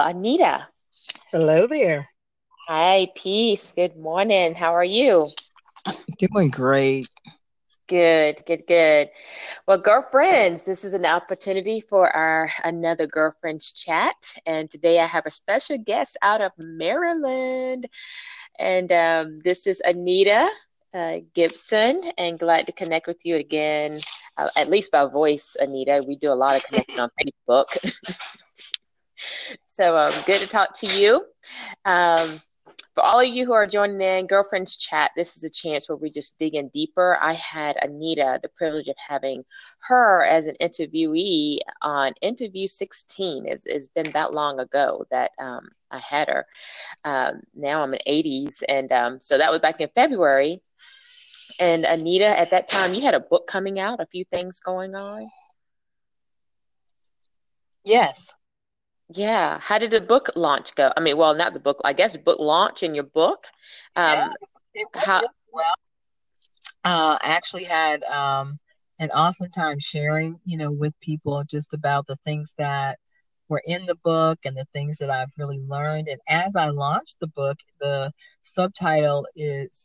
Anita. Hello there. Hi, Peace. Good morning. How are you? Doing great. Good. Well, girlfriends, this is an opportunity for another Girlfriends Chat. And today I have a special guest out of Maryland. And this is Anita Gibson, and glad to connect with you again, at least by voice, Anita. We do a lot of connecting on Facebook. So good to talk to you. For all of you who are joining in Girlfriends Chat, this is a chance where we just dig in deeper. I had Anita, the privilege of having her as an interviewee on Interview 16. It's been that long ago that I had her. Now I'm in the 80s. And so that was back in February. And Anita, at that time, you had a book coming out, a few things going on. Yes. Yeah. How did the book launch go? I mean, well, not the book, I guess book launch in your book. It went really well. I actually had an awesome time sharing, with people just about the things that were in the book and the things that I've really learned. And as I launched the book, the subtitle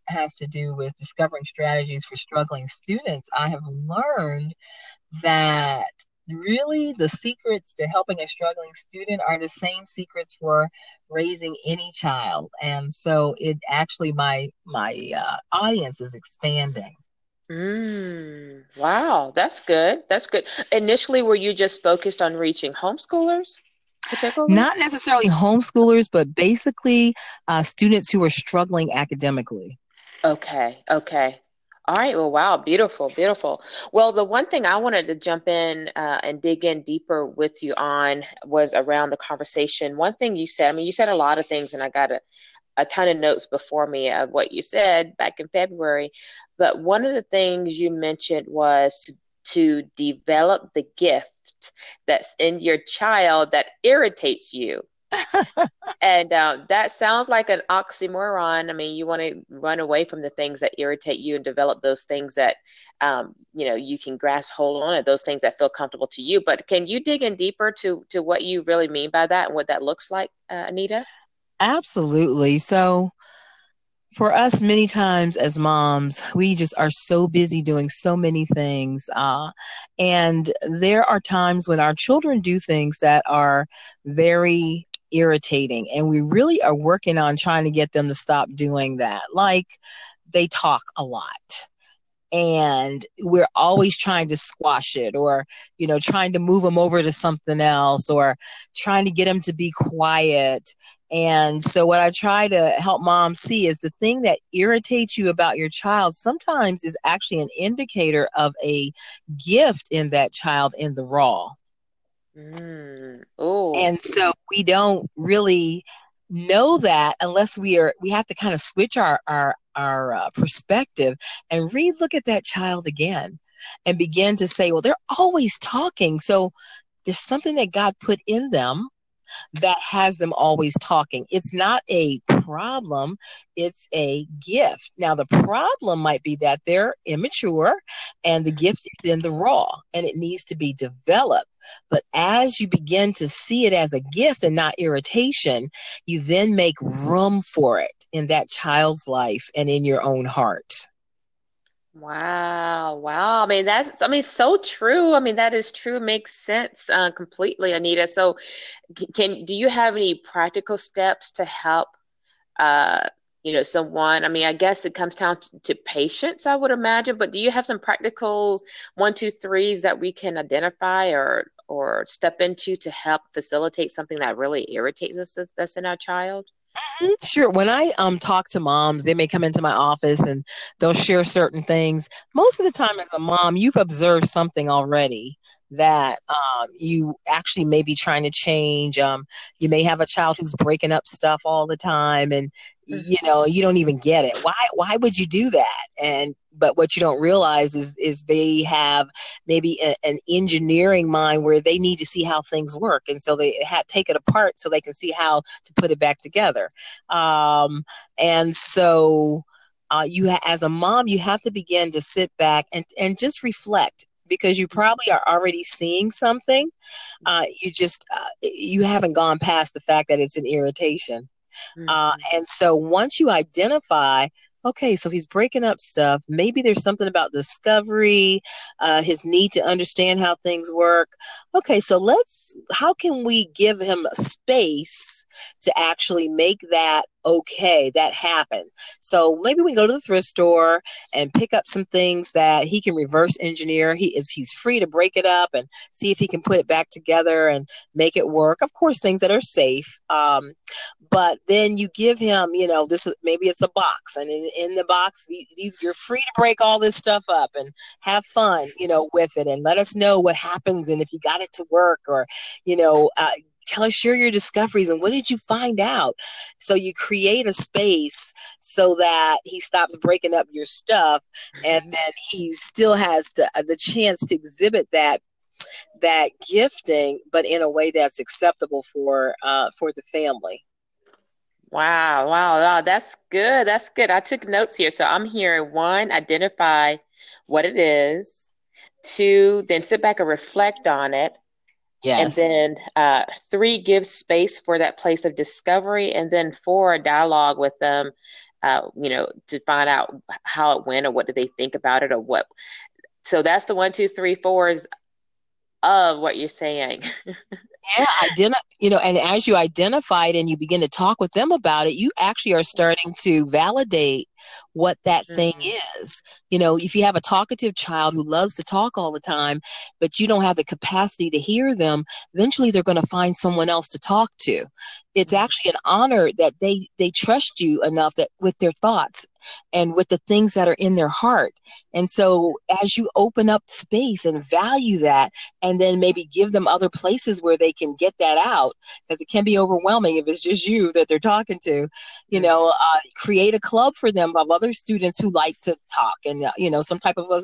has to do with discovering strategies for struggling students. I have learned that really, the secrets to helping a struggling student are the same secrets for raising any child. And so it actually, my audience is expanding. Wow, that's good. Initially, were you just focused on reaching homeschoolers? Not necessarily homeschoolers, but basically students who are struggling academically. Okay. All right. Well, wow. Beautiful. Well, the one thing I wanted to jump in and dig in deeper with you on was around the conversation. One thing you said, you said a lot of things, and I got a ton of notes before me of what you said back in February. But one of the things you mentioned was to develop the gift that's in your child that irritates you. And that sounds like an oxymoron. You want to run away from the things that irritate you and develop those things that, you can grasp hold on, and those things that feel comfortable to you. But can you dig in deeper to what you really mean by that and what that looks like, Anita? Absolutely. So for us, many times as moms, we just are so busy doing so many things. And there are times when our children do things that are very irritating, and we really are working on trying to get them to stop doing that. Like, they talk a lot, and we're always trying to squash it, or trying to move them over to something else, or trying to get them to be quiet. And so what I try to help moms see is the thing that irritates you about your child sometimes is actually an indicator of a gift in that child in the raw. And so we don't really know that unless we have to kind of switch our perspective and re-look at that child again and begin to say, well, they're always talking. So there's something that God put in them that has them always talking. It's not a problem. It's a gift. Now, the problem might be that they're immature and the gift is in the raw and it needs to be developed. But as you begin to see it as a gift and not irritation, you then make room for it in that child's life and in your own heart. Wow. That's, so true. That is true. Makes sense completely, Anita. So do you have any practical steps to help, someone? I guess it comes down to patience, I would imagine, but do you have some practical 1, 2, 3s that we can identify or step into to help facilitate something that really irritates us that's in our child? Sure. When I talk to moms, they may come into my office and they'll share certain things. Most of the time as a mom, you've observed something already that you actually may be trying to change. You may have a child who's breaking up stuff all the time and, you don't even get it. Why would you do that? But what you don't realize is they have maybe an engineering mind where they need to see how things work. And so they take it apart so they can see how to put it back together. And so as a mom, you have to begin to sit back and just reflect. because you probably are already seeing something. You just, you haven't gone past the fact that it's an irritation. Mm-hmm. And so once you identify, okay, so he's breaking up stuff. Maybe there's something about discovery, his need to understand how things work. Okay, so how can we give him space to actually make that okay, that happen? So maybe we can go to the thrift store and pick up some things that he can reverse engineer. He's free to break it up and see if he can put it back together and make it work. Of course, things that are safe. But then you give him, this is, maybe it's a box, and in the box, you're free to break all this stuff up and have fun, with it, and let us know what happens and if you got it to work, or, share your discoveries and what did you find out. So you create a space so that he stops breaking up your stuff, and then he still has the chance to exhibit that gifting, but in a way that's acceptable for the family. Wow. That's good. I took notes here. So I'm hearing 1, identify what it is. 2, then sit back and reflect on it. Yes. And then 3, give space for that place of discovery. And then 4, dialogue with them, to find out how it went or what did they think about it or what. So that's the 1, 2, 3, 4s of what you're saying. Yeah, and as you identify it and you begin to talk with them about it, you actually are starting to validate what that thing is. If you have a talkative child who loves to talk all the time, but you don't have the capacity to hear them, eventually they're going to find someone else to talk to. It's actually an honor that they trust you enough that with their thoughts and with the things that are in their heart. And so as you open up space and value that, and then maybe give them other places where they can get that out, because it can be overwhelming if it's just you that they're talking to, create a club for them of other students who like to talk, and some type of a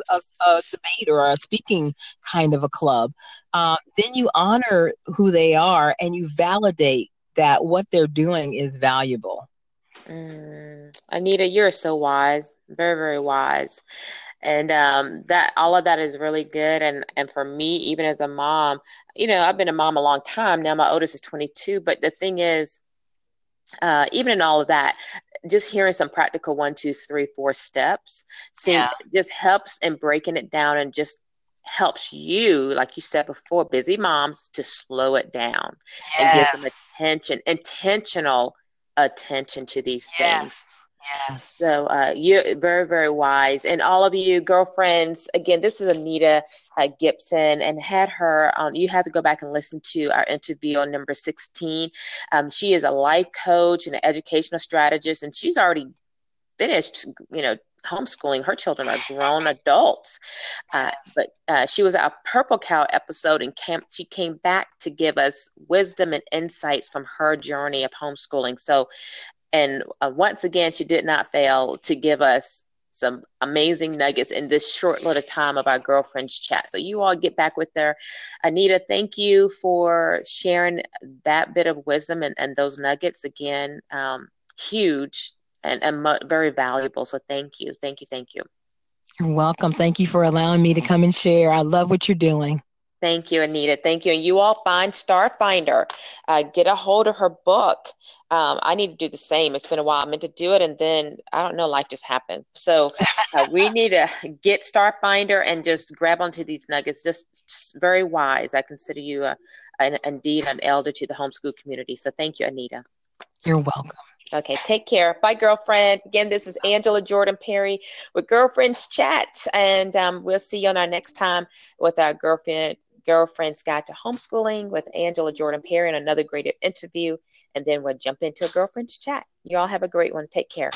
debate or a speaking kind of a club. Then you honor who they are and you validate that what they're doing is valuable. Anita, you're so wise, very, very wise. And that all of that is really good. And for me, even as a mom, I've been a mom a long time now. My oldest is 22. But the thing is, even in all of that, just hearing some practical 1, 2, 3, 4 steps just helps in breaking it down, and just helps you, like you said before, busy moms, to slow it down and give them intentional attention to these things. Yes. So you're very, very wise. And all of you girlfriends, again, this is Anita Gibson, and had her on. You have to go back and listen to our interview on number 16. She is a life coach and an educational strategist, and she's already finished, homeschooling. Her children are grown adults. But she was our Purple Cow episode, and she came back to give us wisdom and insights from her journey of homeschooling. And once again, she did not fail to give us some amazing nuggets in this short little time of our Girlfriends Chat. So you all get back with her. Anita, thank you for sharing that bit of wisdom and those nuggets. Again, huge and very valuable. So thank you. Thank you. Thank you. You're welcome. Thank you for allowing me to come and share. I love what you're doing. Thank you, Anita. Thank you. And you all find Starfinder. Get a hold of her book. I need to do the same. It's been a while. I meant to do it, and then, I don't know, life just happened. So we need to get Starfinder and just grab onto these nuggets. Just very wise. I consider you indeed an elder to the homeschool community. So thank you, Anita. You're welcome. Okay, take care. Bye, girlfriend. Again, this is Angela Jordan Perry with Girlfriends Chat, and we'll see you on our next time with our Girlfriend's Guide to Homeschooling with Angela Jordan Perry, and another great interview. And then we'll jump into a Girlfriend's Chat. You all have a great one. Take care.